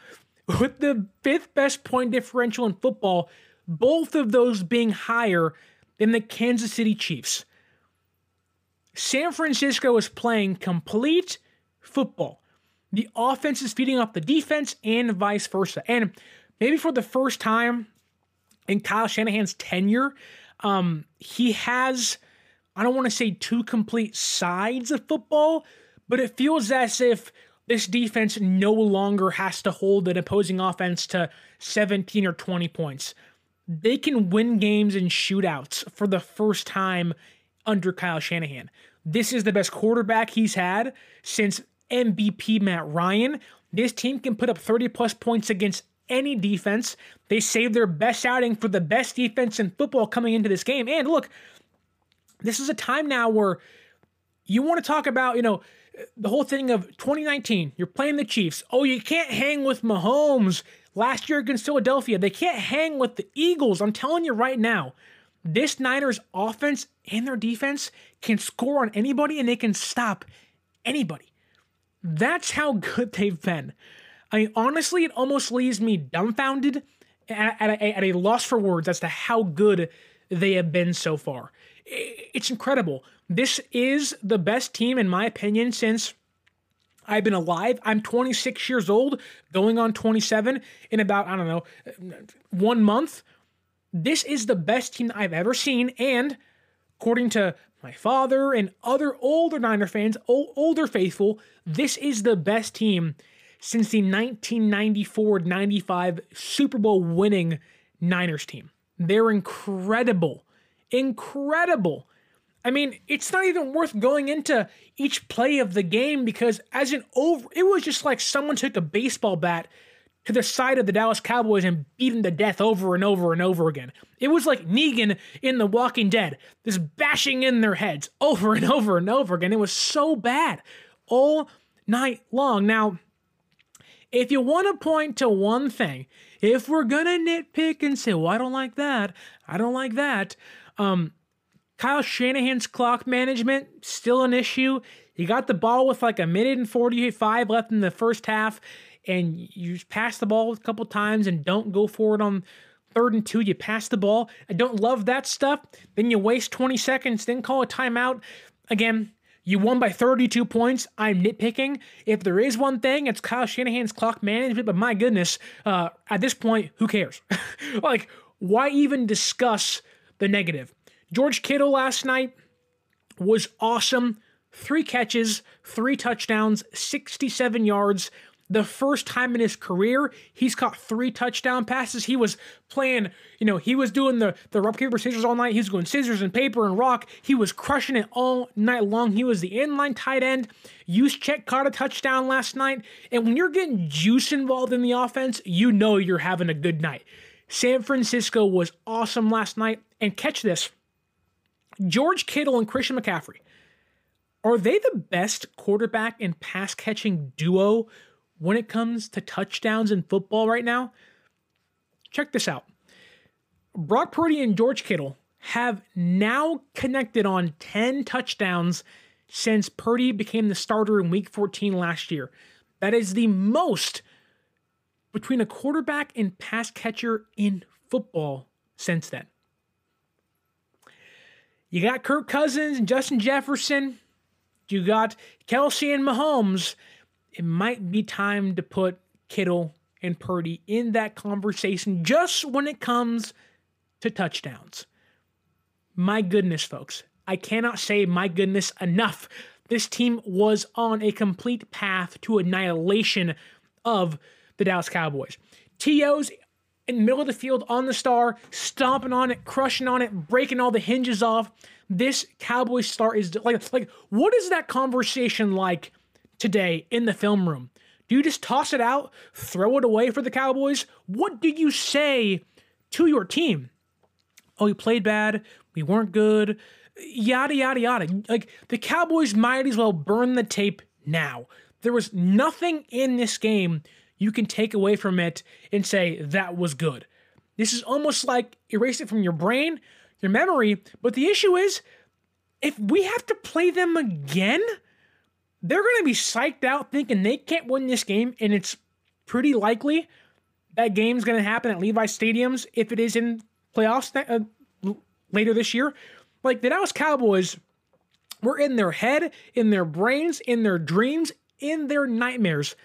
with the 5th best point differential in football, both of those being higher than the Kansas City Chiefs. San Francisco is playing complete football. The offense is feeding off the defense and vice versa. And maybe for the first time in Kyle Shanahan's tenure, he has, I don't want to say two complete sides of football, but it feels as if this defense no longer has to hold an opposing offense to 17 or 20 points. They can win games in shootouts for the first time under Kyle Shanahan. This is the best quarterback he's had since MVP Matt Ryan. This team can put up 30-plus points against any defense. They saved their best outing for the best defense in football coming into this game. And look, this is a time now where you want to talk about, you know, the whole thing of 2019. You're playing the Chiefs. Oh, you can't hang with Mahomes. Last year against Philadelphia, they can't hang with the Eagles. I'm telling you right now, this Niners offense and their defense can score on anybody and they can stop anybody. That's how good they've been. I mean, honestly, it almost leaves me dumbfounded at a loss for words as to how good they have been so far. It's incredible. This is the best team, in my opinion, since I've been alive. I'm 26 years old, going on 27 in about, I don't know, 1 month. This is the best team I've ever seen, and according to my father and other older Niner fans, older faithful, this is the best team since the 1994-95 Super Bowl winning Niners team. They're incredible. Incredible. I mean, it's not even worth going into each play of the game because it was just like someone took a baseball bat to the side of the Dallas Cowboys and beat him to death over and over and over again. It was like Negan in The Walking Dead, just bashing in their heads over and over and over again. It was so bad all night long. Now, if you want to point to one thing, if we're going to nitpick and say, well, I don't like that, Kyle Shanahan's clock management, still an issue. You got the ball with like a minute and 45 left in the first half, and you pass the ball a couple times and don't go for it on 3rd and 2. You pass the ball. I don't love that stuff. Then you waste 20 seconds, then call a timeout. Again, you won by 32 points. I'm nitpicking. If there is one thing, it's Kyle Shanahan's clock management, but my goodness, at this point, who cares? Like, why even discuss the negative? George Kittle last night was awesome. 3 catches, 3 touchdowns, 67 yards. the first time in his career, he's caught 3 touchdown passes. He was playing, you know, he was doing the rock, paper, scissors all night. He was going scissors and paper and rock. He was crushing it all night long. He was the inline tight end. Juszczyk caught a touchdown last night. And when you're getting juice involved in the offense, you know you're having a good night. San Francisco was awesome last night. And catch this, George Kittle and Christian McCaffrey, are they the best quarterback and pass-catching duo when it comes to touchdowns in football right now? Check this out. Brock Purdy and George Kittle have now connected on 10 touchdowns since Purdy became the starter in Week 14 last year. That is the most between a quarterback and pass catcher in football since then. You got Kirk Cousins and Justin Jefferson. You got Kelsey and Mahomes. It might be time to put Kittle and Purdy in that conversation just when it comes to touchdowns. My goodness, folks. I cannot say my goodness enough. This team was on a complete path to annihilation of the Dallas Cowboys. T.O.'s in the middle of the field on the star, stomping on it, crushing on it, breaking all the hinges off. This Cowboys star is like what is that conversation like today in the film room? Do you just toss it out, throw it away for the Cowboys? What do you say to your team? Oh, we played bad, we weren't good, yada, yada, yada. Like, the Cowboys might as well burn the tape now. There was nothing in this game you can take away from it and say, that was good. This is almost like erase it from your brain, your memory, but the issue is, if we have to play them again, they're going to be psyched out thinking they can't win this game, and it's pretty likely that game's going to happen at Levi's Stadiums if it is in playoffs later this year. Like, the Dallas Cowboys were in their head, in their brains, in their dreams, in their nightmares.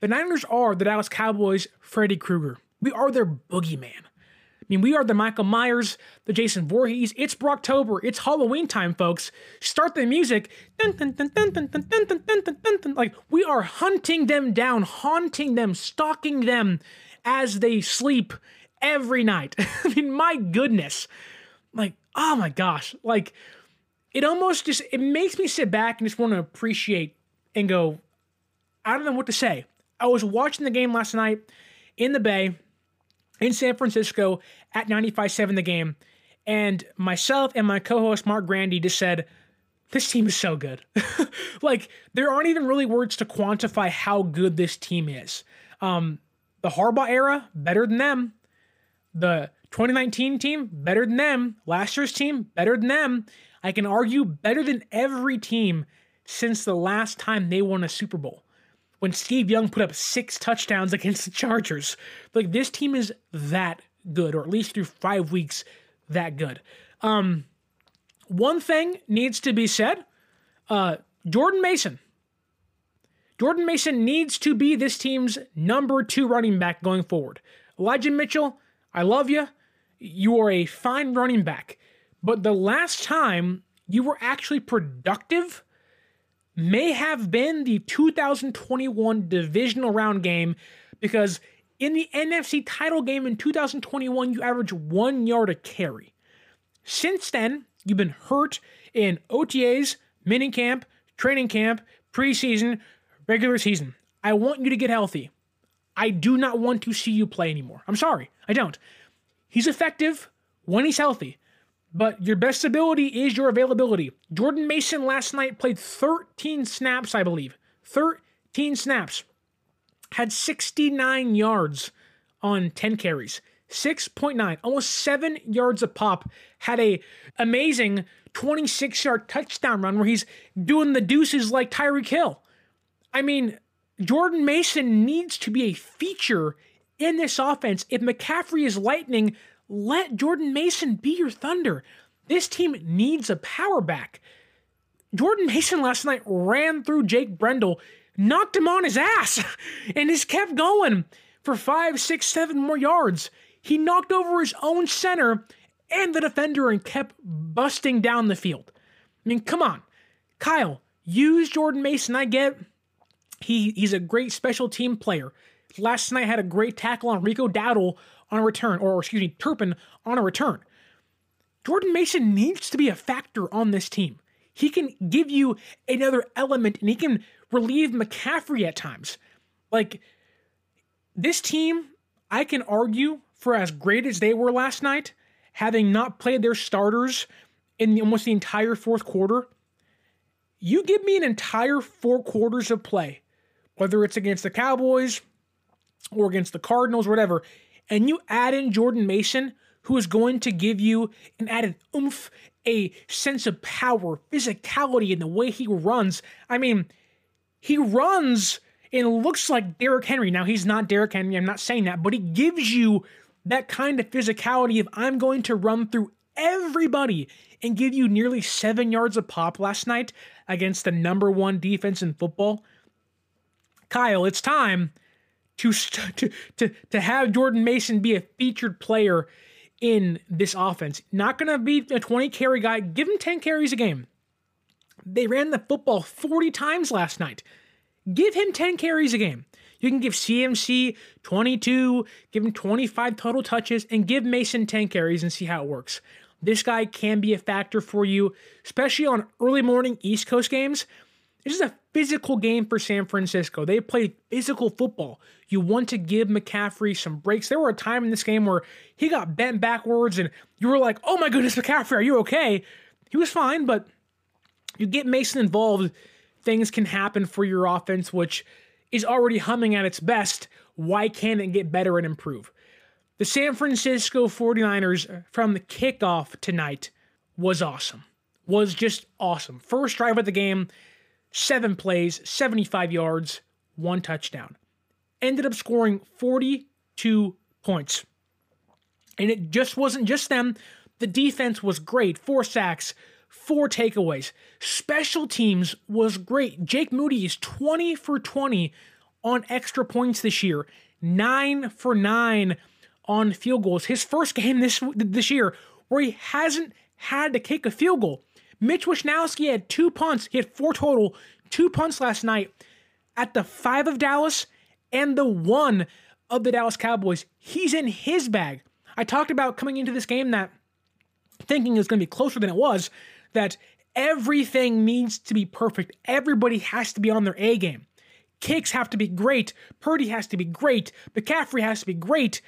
The Niners are the Dallas Cowboys' Freddy Krueger. We are their boogeyman. I mean, we are the Michael Myers, the Jason Voorhees. It's Brocktober. It's Halloween time, folks. Start the music. Dun, dun, dun, dun, dun, dun, dun, dun, dun, dun, dun. Like, we are hunting them down, haunting them, stalking them as they sleep every night. I mean, my goodness. Like, oh my gosh. Like, it almost just, it makes me sit back and just want to appreciate and go, I don't know what to say. I was watching the game last night in the Bay, in San Francisco at 95.7 the game, and myself and my co-host Mark Grandy just said, this team is so good. Like, there aren't even really words to quantify how good this team is. The Harbaugh era, better than them. The 2019 team, better than them. Last year's team, better than them. I can argue better than every team since the last time they won a Super Bowl, when Steve Young put up 6 touchdowns against the Chargers. Like, this team is that good, or at least through 5 weeks, that good. One thing needs to be said. Jordan Mason. Jordan Mason needs to be this team's number 2 running back going forward. Elijah Mitchell, I love you. You are a fine running back. But the last time you were actually productive may have been the 2021 divisional round game, because in the NFC title game in 2021, you averaged 1 yard a carry. Since then, you've been hurt in OTAs, minicamp, training camp, preseason, regular season. I want you to get healthy. I do not want to see you play anymore. I'm sorry, I don't. He's effective when he's healthy, but your best ability is your availability. Jordan Mason last night played 13 snaps, I believe. 13 snaps. Had 69 yards on 10 carries. 6.9, almost 7 yards a pop. Had an amazing 26-yard touchdown run where he's doing the deuces like Tyreek Hill. I mean, Jordan Mason needs to be a feature in this offense. If McCaffrey is lightning, let Jordan Mason be your thunder. This team needs a power back. Jordan Mason last night ran through Jake Brendel, knocked him on his ass, and just kept going for 5, 6, 7 more yards. He knocked over his own center and the defender and kept busting down the field. I mean, come on. Kyle, use Jordan Mason. I get He's a great special team player. Last night had a great tackle on Rico Dowdle on a return, or excuse me, Turpin on a return. Jordan Mason needs to be a factor on this team. He can give you another element, and he can relieve McCaffrey at times. Like, this team, I can argue, for as great as they were last night, having not played their starters in almost the entire fourth quarter, you give me an entire four quarters of play, whether it's against the Cowboys or against the Cardinals, whatever, and you add in Jordan Mason, who is going to give you an added oomph, a sense of power, physicality in the way he runs. I mean, he runs and looks like Derrick Henry. Now, he's not Derrick Henry, I'm not saying that, but he gives you that kind of physicality of, I'm going to run through everybody and give you nearly 7 yards of pop last night against the number one defense in football. Kyle, it's time to have Jordan Mason be a featured player in this offense. Not going to be a 20-carry guy. Give him 10 carries a game. They ran the football 40 times last night. Give him 10 carries a game. You can give CMC 22, give him 25 total touches, and give Mason 10 carries and see how it works. This guy can be a factor for you, especially on early morning East Coast games. This is a physical game for San Francisco. They play physical football. You want to give McCaffrey some breaks. There were a time in this game where he got bent backwards, and you were like, oh my goodness, McCaffrey, are you okay? He was fine, but you get Mason involved, things can happen for your offense, which is already humming at its best. Why can't it get better and improve? The San Francisco 49ers from the kickoff tonight was awesome. Was just awesome. First drive of the game, 7 plays, 75 yards, 1 touchdown. Ended up scoring 42 points. And it just wasn't just them. The defense was great. 4 sacks. 4 takeaways. Special teams was great. Jake Moody is 20 for 20 on extra points this year. 9 for 9 on field goals. His first game this year where he hasn't had to kick a field goal. Mitch Wishnowsky had 2 punts. He had 4 total. 2 punts last night at the 5 of Dallas and the 1 of the Dallas Cowboys. He's in his bag. I talked about coming into this game that thinking it was going to be closer than it was, that everything needs to be perfect. Everybody has to be on their A game. Kicks have to be great. Purdy has to be great. McCaffrey has to be great.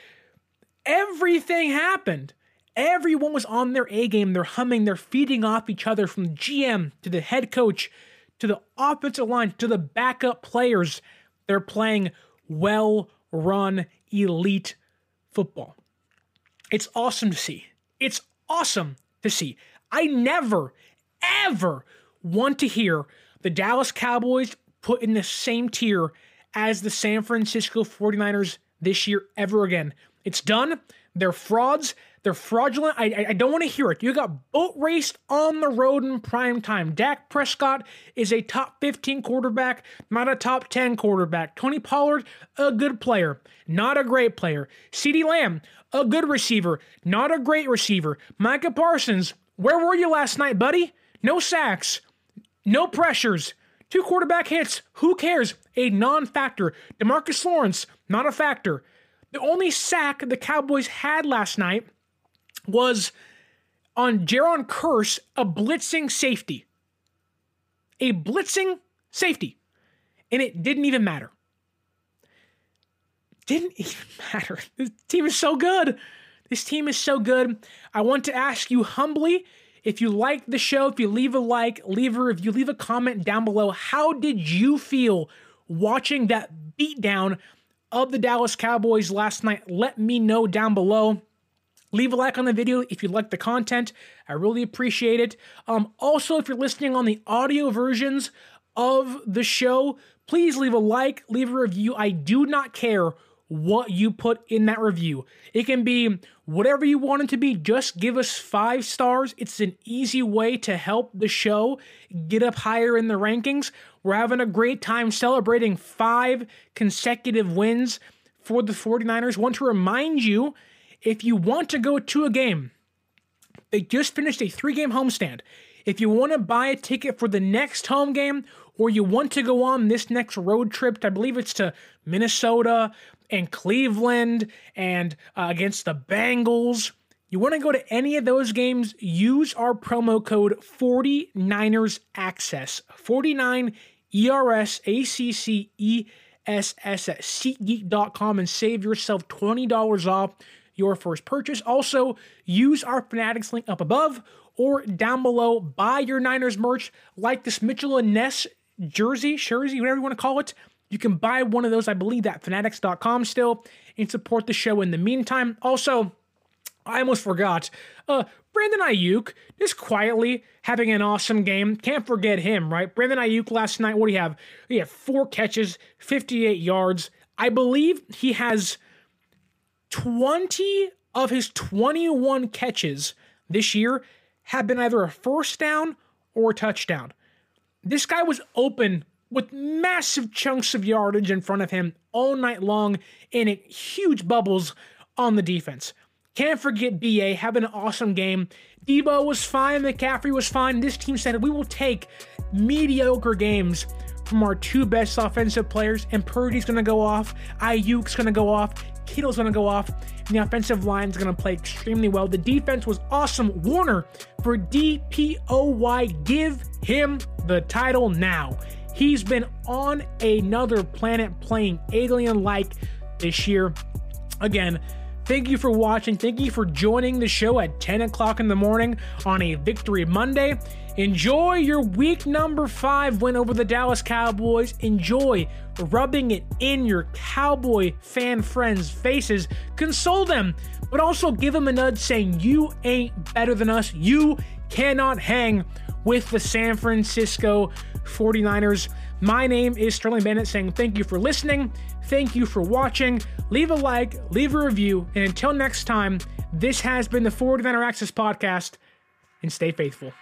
Everything happened. Everyone was on their A game. They're humming. They're feeding off each other, from GM to the head coach to the offensive line to the backup players. They're playing well-run, elite football. It's awesome to see. It's awesome to see. I never, ever want to hear the Dallas Cowboys put in the same tier as the San Francisco 49ers this year ever again. It's done. They're frauds. They're fraudulent. I don't want to hear it. You got boat raced on the road in prime time. Dak Prescott is a top 15 quarterback, not a top 10 quarterback. Tony Pollard, a good player, not a great player. CeeDee Lamb, a good receiver, not a great receiver. Micah Parsons, where were you last night, buddy? No sacks, no pressures, 2 quarterback hits. Who cares? A non-factor. Demarcus Lawrence, not a factor. The only sack the Cowboys had last night was on Jaron Curse, a blitzing safety. A blitzing safety. And it didn't even matter. Didn't even matter. This team is so good. This team is so good. I want to ask you humbly, if you like the show, if you leave a like, leave a review, leave a comment down below. How did you feel watching that beatdown of the Dallas Cowboys last night? Let me know down below. Leave a like on the video if you like the content. I really appreciate it. Also, if you're listening on the audio versions of the show, please leave a like, leave a review. I do not care what you put in that review. It can be whatever you want it to be. Just give us 5 stars. It's an easy way to help the show get up higher in the rankings. We're having a great time celebrating 5 consecutive wins for the 49ers. Want to remind you, if you want to go to a game, they just finished a 3-game homestand. If you want to buy a ticket for the next home game, or you want to go on this next road trip, I believe it's to Minnesota and Cleveland and against the Bengals, you want to go to any of those games, use our promo code 49ERSACCESS, 49ERSACCESS at SeatGeek.com, and save yourself $20 off your first purchase. Also, use our Fanatics link up above or down below. Buy your Niners merch, like this Mitchell and Ness jersey, whatever you want to call it. You can buy one of those, I believe, at Fanatics.com still, and support the show in the meantime. Also, I almost forgot, Brandon Ayuk, just quietly having an awesome game. Can't forget him, right? Brandon Ayuk last night, what do you have? He had 4 catches, 58 yards. I believe he has 20 of his 21 catches this year have been either a first down or a touchdown. This guy was open with massive chunks of yardage in front of him all night long, and it huge bubbles on the defense. Can't forget B.A. having an awesome game. Debo was fine. McCaffrey was fine. This team said we will take mediocre games from our 2 best offensive players, and Purdy's going to go off. Ayuk's going to go off. Kittle's going to go off. And the offensive line's going to play extremely well. The defense was awesome. Warner for DPOY. Give him the title now. He's been on another planet playing alien-like this year. Again, thank you for watching. Thank you for joining the show at 10 o'clock in the morning on a Victory Monday. Enjoy your week number 5 win over the Dallas Cowboys. Enjoy rubbing it in your Cowboy fan friends' faces. Console them, but also give them a nudge saying you ain't better than us. You cannot hang with the San Francisco 49ers. My name is Sterling Bennett saying thank you for listening. Thank you for watching. Leave a like, leave a review, and until next time, this has been the 49er Access Podcast, and stay faithful.